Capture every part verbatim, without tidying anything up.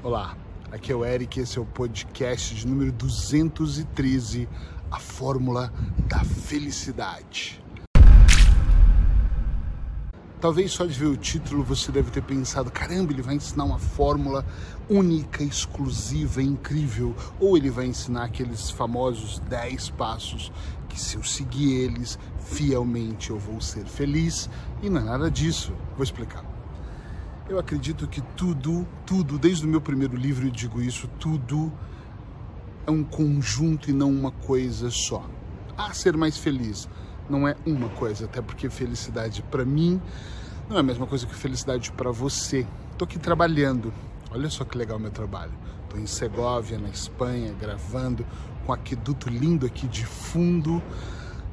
Olá, aqui é o Eric, esse é o podcast de número duzentos e treze, a Fórmula da Felicidade. Talvez só de ver o título você deve ter pensado, caramba, ele vai ensinar uma fórmula única, exclusiva, incrível, ou ele vai ensinar aqueles famosos dez passos que, se eu seguir eles fielmente, eu vou ser feliz, e não é nada disso. Vou explicar. Eu acredito que tudo, tudo, desde o meu primeiro livro eu digo isso, tudo é um conjunto e não uma coisa só. Ah, ser mais feliz não é uma coisa, até porque felicidade para mim não é a mesma coisa que felicidade para você. Tô aqui trabalhando, olha só que legal o meu trabalho. Tô em Segóvia, na Espanha, gravando com um aqueduto lindo aqui de fundo,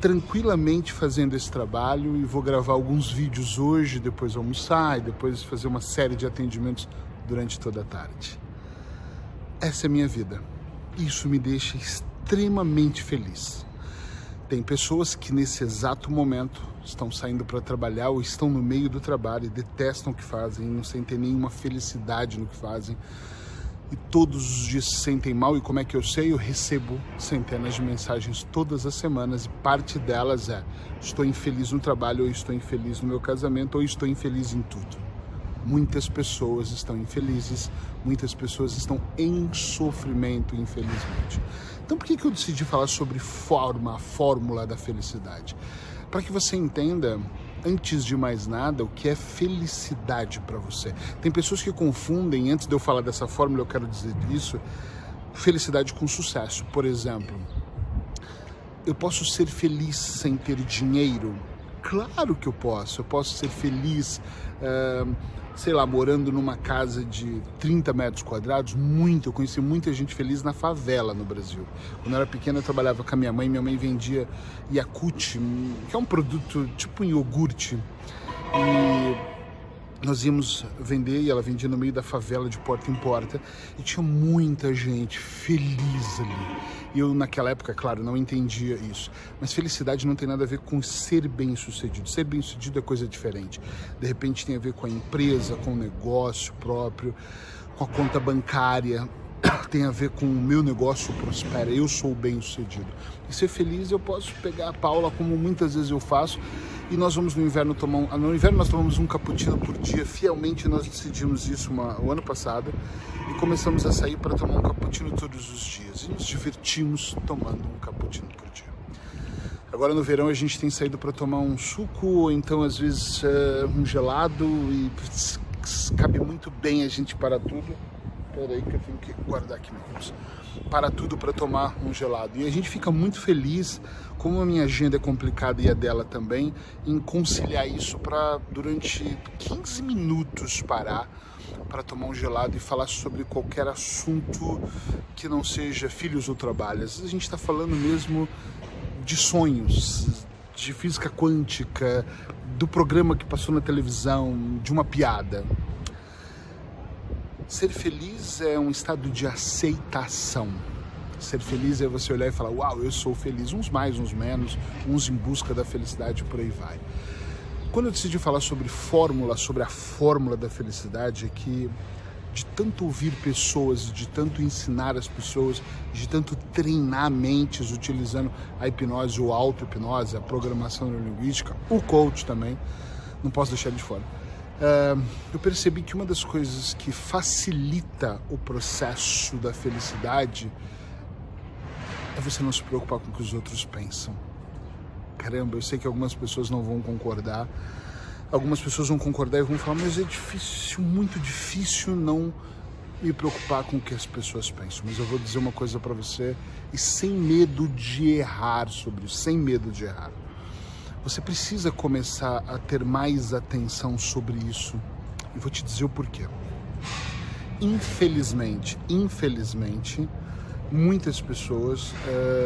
tranquilamente fazendo esse trabalho, e vou gravar alguns vídeos hoje, depois almoçar e depois fazer uma série de atendimentos durante toda a tarde. Essa é a minha vida. Isso me deixa extremamente feliz. Tem pessoas que nesse exato momento estão saindo para trabalhar ou estão no meio do trabalho e detestam o que fazem, não sentem nenhuma felicidade no que fazem e todos os dias se sentem mal. E como é que eu sei? Eu recebo centenas de mensagens todas as semanas e parte delas é: estou infeliz no trabalho, ou estou infeliz no meu casamento, ou estou infeliz em tudo. Muitas pessoas estão infelizes, muitas pessoas estão em sofrimento, infelizmente. Então por que que eu decidi falar sobre forma, a fórmula da felicidade? Para que você entenda, antes de mais nada, o que é felicidade para você. Tem pessoas que confundem, antes de eu falar dessa fórmula, eu quero dizer isso, felicidade com sucesso. Por exemplo, eu posso ser feliz sem ter dinheiro? Claro que eu posso. Eu posso ser feliz, uh, sei lá, morando numa casa de trinta metros quadrados, muito. Eu conheci muita gente feliz na favela no Brasil. Quando eu era pequena, eu trabalhava com a minha mãe, minha mãe vendia Yakult, que é um produto tipo um iogurte, e nós íamos vender, e ela vendia no meio da favela, de porta em porta, e tinha muita gente feliz ali. E eu, naquela época, claro, não entendia isso. Mas felicidade não tem nada a ver com ser bem-sucedido. Ser bem-sucedido é coisa diferente. De repente tem a ver com a empresa, com o negócio próprio, com a conta bancária. Tem a ver com o meu negócio prospera, eu sou bem-sucedido. E ser feliz, eu posso pegar a Paula, como muitas vezes eu faço, e nós vamos no inverno tomar um... No inverno nós tomamos um cappuccino por dia, fielmente nós decidimos isso uma... o ano passado, e começamos a sair para tomar um cappuccino todos os dias, e nos divertimos tomando um cappuccino por dia. Agora no verão a gente tem saído para tomar um suco, ou então às vezes um gelado, e cabe muito bem a gente parar tudo. Peraí que eu tenho que guardar aqui minha bolsa. Para tudo para tomar um gelado. E a gente fica muito feliz, como a minha agenda é complicada e a dela também, em conciliar isso para durante quinze minutos parar para tomar um gelado e falar sobre qualquer assunto que não seja filhos ou trabalho. Às vezes a gente está falando mesmo de sonhos, de física quântica, do programa que passou na televisão, de uma piada. Ser feliz é um estado de aceitação. Ser feliz é você olhar e falar, uau, eu sou feliz. Uns mais, uns menos, uns em busca da felicidade, por aí vai. Quando eu decidi falar sobre fórmula, sobre a fórmula da felicidade, é que de tanto ouvir pessoas, de tanto ensinar as pessoas, de tanto treinar mentes utilizando a hipnose ou a auto-hipnose, a programação neurolinguística, o coach também, não posso deixar de fora. Uh, eu percebi que uma das coisas que facilita o processo da felicidade é você não se preocupar com o que os outros pensam. Caramba, eu sei que algumas pessoas não vão concordar, algumas pessoas vão concordar e vão falar, mas é difícil, muito difícil não me preocupar com o que as pessoas pensam. Mas eu vou dizer uma coisa para você, e sem medo de errar sobre isso, sem medo de errar. Você precisa começar a ter mais atenção sobre isso. E vou te dizer o porquê. Infelizmente, infelizmente, muitas pessoas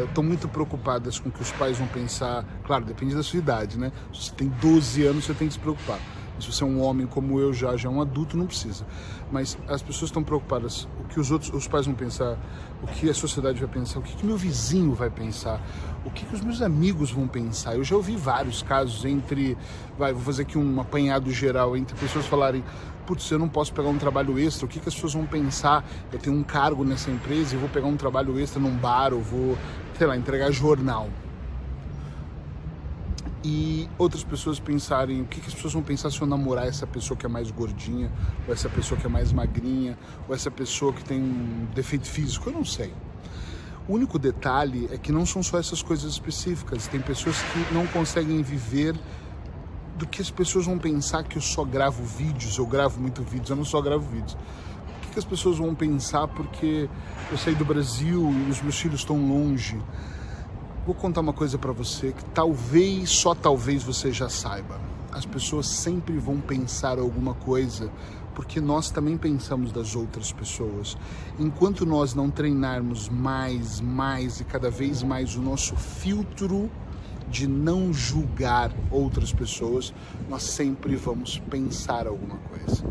estão uh, muito preocupadas com o que os pais vão pensar. Claro, depende da sua idade, né? Se você tem doze anos, você tem que se preocupar. Se você é um homem como eu, já, já é um adulto, não precisa. Mas as pessoas estão preocupadas o que os outros, os pais vão pensar, o que a sociedade vai pensar, o que, que meu vizinho vai pensar, o que, que os meus amigos vão pensar. Eu já ouvi vários casos entre, vai, vou fazer aqui um apanhado geral, entre pessoas falarem, putz, eu não posso pegar um trabalho extra, o que, que as pessoas vão pensar? Eu tenho um cargo nessa empresa e vou pegar um trabalho extra num bar, ou vou, sei lá, entregar jornal. E outras pessoas pensarem, o que, que as pessoas vão pensar se eu namorar essa pessoa que é mais gordinha, ou essa pessoa que é mais magrinha, ou essa pessoa que tem um defeito físico, eu não sei. O único detalhe é que não são só essas coisas específicas, tem pessoas que não conseguem viver do que as pessoas vão pensar que eu só gravo vídeos, eu gravo muito vídeos, eu não só gravo vídeos. O que, que as pessoas vão pensar porque eu saí do Brasil e os meus filhos estão longe? Vou contar uma coisa pra você que talvez, só talvez você já saiba. As pessoas sempre vão pensar alguma coisa, porque nós também pensamos das outras pessoas. Enquanto nós não treinarmos mais, mais e cada vez mais o nosso filtro de não julgar outras pessoas, nós sempre vamos pensar alguma coisa.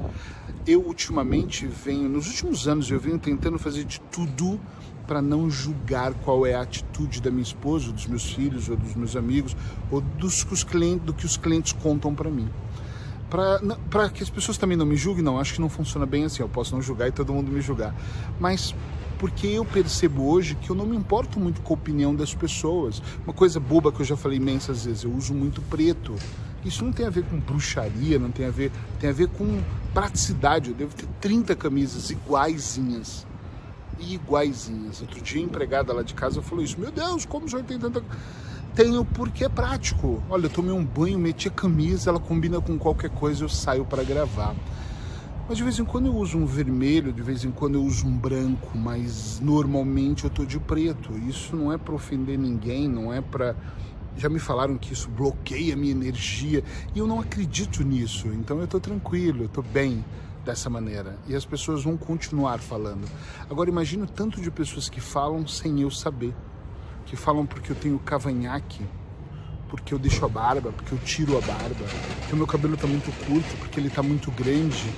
Eu ultimamente venho, nos últimos anos, eu venho tentando fazer de tudo para não julgar qual é a atitude da minha esposa, dos meus filhos, ou dos meus amigos, ou dos que os clientes, do que os clientes contam para mim. Para que as pessoas também não me julguem, não, acho que não funciona bem assim, eu posso não julgar e todo mundo me julgar. Mas porque eu percebo hoje que eu não me importo muito com a opinião das pessoas. Uma coisa boba que eu já falei imensas vezes, eu uso muito preto. Isso não tem a ver com bruxaria, não tem a ver, tem a ver com praticidade. Eu devo ter trinta camisas iguaizinhas. iguaizinhas. Outro dia a empregada lá de casa falou isso, meu Deus, como o senhor tem tanta... Tenho porque é prático. Olha, eu tomei um banho, meti a camisa, ela combina com qualquer coisa, eu saio para gravar. Mas de vez em quando eu uso um vermelho, de vez em quando eu uso um branco, mas normalmente eu tô de preto. Isso não é para ofender ninguém, não é para... Já me falaram que isso bloqueia a minha energia e eu não acredito nisso, então eu tô tranquilo, eu tô bem dessa maneira, e as pessoas vão continuar falando. Agora imagina o tanto de pessoas que falam sem eu saber, que falam porque eu tenho cavanhaque, porque eu deixo a barba, porque eu tiro a barba, que o meu cabelo tá muito curto, porque ele tá muito grande.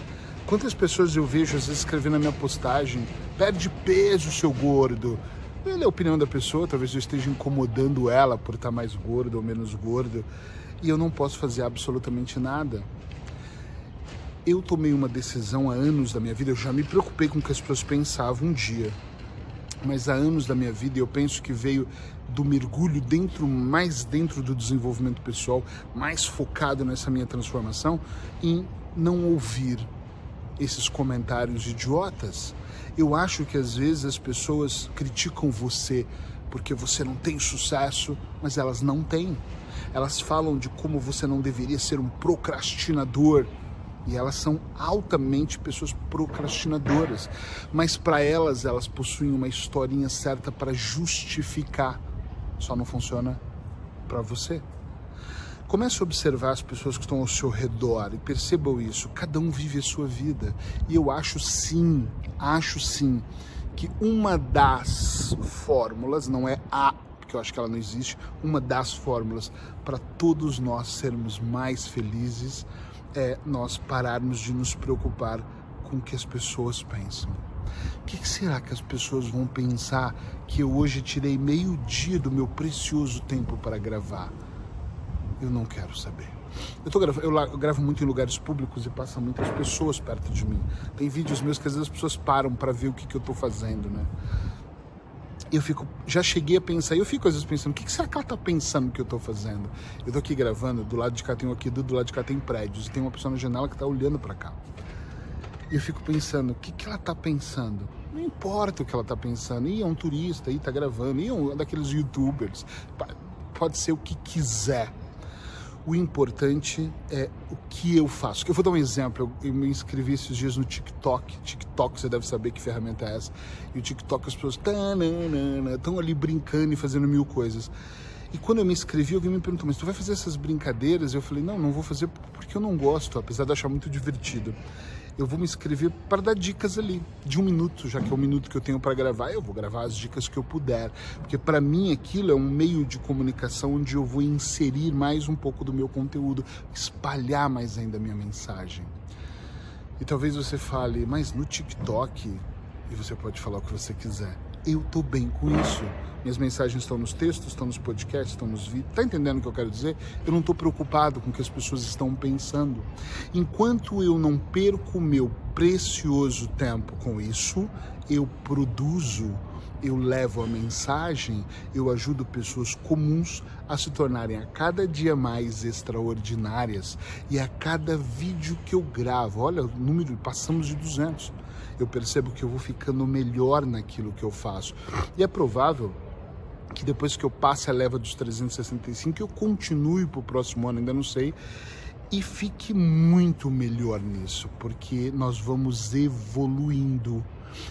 Quantas pessoas eu vejo às vezes escrevendo na minha postagem, perde peso seu gordo. Ele é a opinião da pessoa, talvez eu esteja incomodando ela por estar mais gordo ou menos gordo, e eu não posso fazer absolutamente nada. Eu tomei uma decisão há anos da minha vida, eu já me preocupei com o que as pessoas pensavam um dia, mas há anos da minha vida eu penso que veio do mergulho dentro, mais dentro do desenvolvimento pessoal, mais focado nessa minha transformação, em não ouvir esses comentários idiotas. Eu acho que às vezes as pessoas criticam você porque você não tem sucesso, mas elas não têm. Elas falam de como você não deveria ser um procrastinador, e elas são altamente pessoas procrastinadoras, mas para elas, elas possuem uma historinha certa para justificar. Só não funciona para você. Comece a observar as pessoas que estão ao seu redor e percebam isso. Cada um vive a sua vida. E eu acho sim, acho sim, que uma das fórmulas, não é a, porque eu acho que ela não existe, uma das fórmulas para todos nós sermos mais felizes é nós pararmos de nos preocupar com o que as pessoas pensam. O que será que as pessoas vão pensar que eu hoje tirei meio dia do meu precioso tempo para gravar? Eu não quero saber. Eu, tô gravo, eu, eu gravo muito em lugares públicos e passam muitas pessoas perto de mim. Tem vídeos meus que às vezes as pessoas param para ver o que, que eu tô fazendo, né? Eu fico, já cheguei a pensar, eu fico às vezes pensando, o que, que será que ela tá pensando que eu tô fazendo? Eu tô aqui gravando, do lado de cá tem um aqui, do lado de cá tem prédios, e tem uma pessoa na janela que tá olhando para cá. E eu fico pensando, o que, que ela tá pensando? Não importa o que ela tá pensando, ih, é um turista, ih, tá gravando, ih, é um daqueles youtubers, pode ser o que quiser. O importante é o que eu faço. Eu vou dar um exemplo, eu, eu me inscrevi esses dias no TikTok. TikTok, você deve saber que ferramenta é essa. E o TikTok, as pessoas estão ali brincando e fazendo mil coisas. E quando eu me inscrevi, alguém me perguntou, mas tu vai fazer essas brincadeiras? Eu falei, não, não vou fazer porque eu não gosto, apesar de achar muito divertido. Eu vou me inscrever para dar dicas ali, de um minuto, já que é o minuto que eu tenho para gravar, eu vou gravar as dicas que eu puder, porque para mim aquilo é um meio de comunicação onde eu vou inserir mais um pouco do meu conteúdo, espalhar mais ainda a minha mensagem. E talvez você fale, mas no TikTok, e você pode falar o que você quiser, eu tô bem com isso. Minhas mensagens estão nos textos, estão nos podcasts, estão nos vídeos. Tá entendendo o que eu quero dizer? Eu não tô preocupado com o que as pessoas estão pensando. Enquanto eu não perco meu precioso tempo com isso, eu produzo, eu levo a mensagem, eu ajudo pessoas comuns a se tornarem a cada dia mais extraordinárias. E a cada vídeo que eu gravo, olha o número, passamos de duzentos. Eu percebo que eu vou ficando melhor naquilo que eu faço. E é provável que depois que eu passe a leva dos trezentos e sessenta e cinco, eu continue para o próximo ano, ainda não sei, e fique muito melhor nisso, porque nós vamos evoluindo.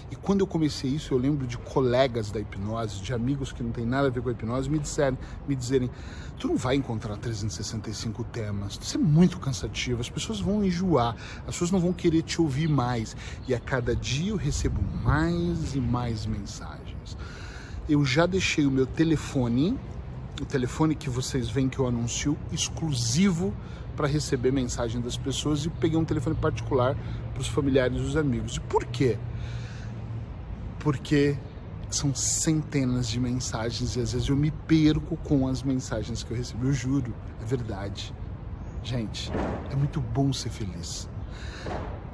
E quando eu comecei isso, eu lembro de colegas da hipnose, de amigos que não tem nada a ver com a hipnose, me disserem, me dizerem, tu não vai encontrar trezentos e sessenta e cinco temas, isso é muito cansativo, as pessoas vão enjoar, as pessoas não vão querer te ouvir mais. E a cada dia eu recebo mais e mais mensagens. Eu já deixei o meu telefone, o telefone que vocês veem que eu anuncio, exclusivo para receber mensagem das pessoas, e peguei um telefone particular para os familiares e os amigos. E por quê? Porque são centenas de mensagens e às vezes eu me perco com as mensagens que eu recebo. Eu juro, é verdade. Gente, é muito bom ser feliz.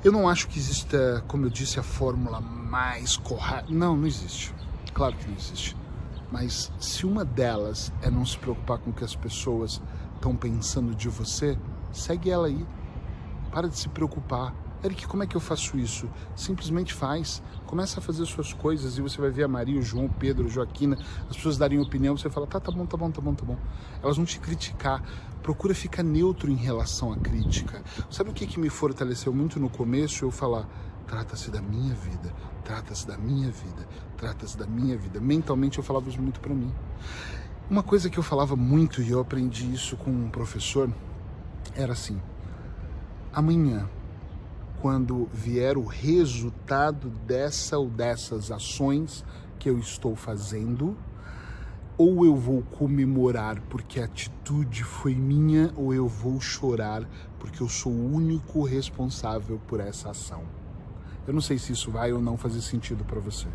Eu não acho que exista, como eu disse, a fórmula mais correta. Não, não existe. Claro que não existe. Mas se uma delas é não se preocupar com o que as pessoas estão pensando de você, segue ela aí. Para de se preocupar. Eric, como é que eu faço isso? Simplesmente faz. Começa a fazer suas coisas e você vai ver a Maria, o João, o Pedro, a Joaquina, as pessoas darem opinião, você fala, tá, tá bom, tá bom, tá bom, tá bom. Elas vão te criticar. Procura ficar neutro em relação à crítica. Sabe o que, que me fortaleceu muito no começo? Eu falar, trata-se da minha vida, trata-se da minha vida, trata-se da minha vida. Mentalmente eu falava isso muito pra mim. Uma coisa que eu falava muito e eu aprendi isso com um professor, era assim, amanhã, quando vier o resultado dessa ou dessas ações que eu estou fazendo, ou eu vou comemorar porque a atitude foi minha, ou eu vou chorar porque eu sou o único responsável por essa ação. Eu não sei se isso vai ou não fazer sentido para você,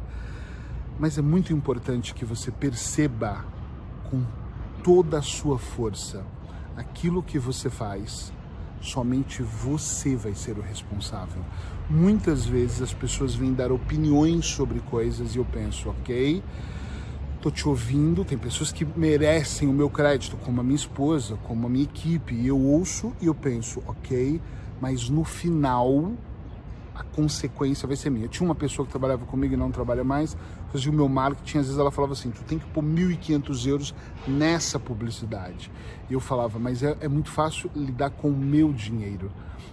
mas é muito importante que você perceba com toda a sua força aquilo que você faz. Somente você vai ser o responsável. Muitas vezes as pessoas vêm dar opiniões sobre coisas e eu penso, ok, tô te ouvindo, tem pessoas que merecem o meu crédito, como a minha esposa, como a minha equipe, e eu ouço e eu penso, ok, mas no final a consequência vai ser minha. Eu tinha uma pessoa que trabalhava comigo e não trabalha mais, fazia o meu marketing, às vezes ela falava assim, tu tem que pôr mil e quinhentos euros nessa publicidade. E eu falava, mas é, é muito fácil lidar com o meu dinheiro.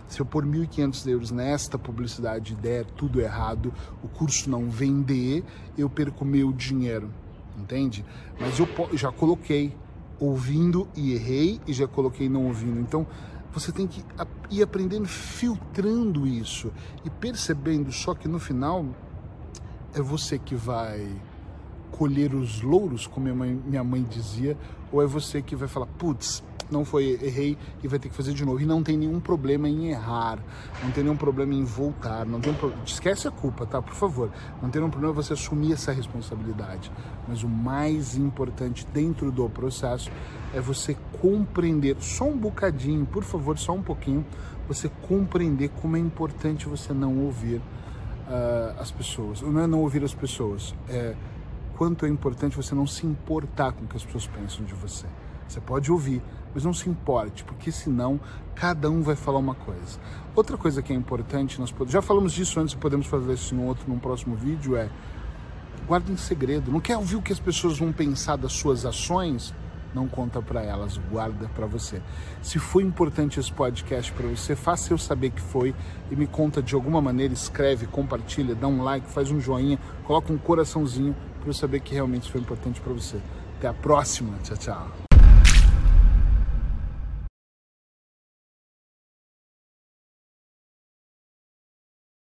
Se eu pôr mil e quinhentos euros nesta publicidade e der tudo errado, o curso não vender, eu perco meu dinheiro, entende? Mas eu já coloquei ouvindo e errei e já coloquei não ouvindo, então você tem que ir aprendendo, filtrando isso e percebendo só que no final é você que vai colher os louros, como minha mãe, minha mãe dizia, ou é você que vai falar, putz, não foi, errei e vai ter que fazer de novo. E não tem nenhum problema em errar, não tem nenhum problema em voltar, não tem um pro... esquece a culpa, tá? Por favor, não tem nenhum problema você assumir essa responsabilidade. Mas o mais importante dentro do processo é você compreender, só um bocadinho, por favor, só um pouquinho, você compreender como é importante você não ouvir uh, as pessoas. Não é não ouvir as pessoas, é quanto é importante você não se importar com o que as pessoas pensam de você. Você pode ouvir, mas não se importe, porque senão cada um vai falar uma coisa. Outra coisa que é importante, nós podemos, já falamos disso antes, podemos fazer isso num outro, num próximo vídeo, é guarda em segredo. Não quer ouvir o que as pessoas vão pensar das suas ações? Não conta para elas, guarda para você. Se foi importante esse podcast para você, faça eu saber que foi e me conta de alguma maneira, escreve, compartilha, dá um like, faz um joinha, coloca um coraçãozinho para eu saber que realmente foi importante para você. Até a próxima. Tchau, tchau.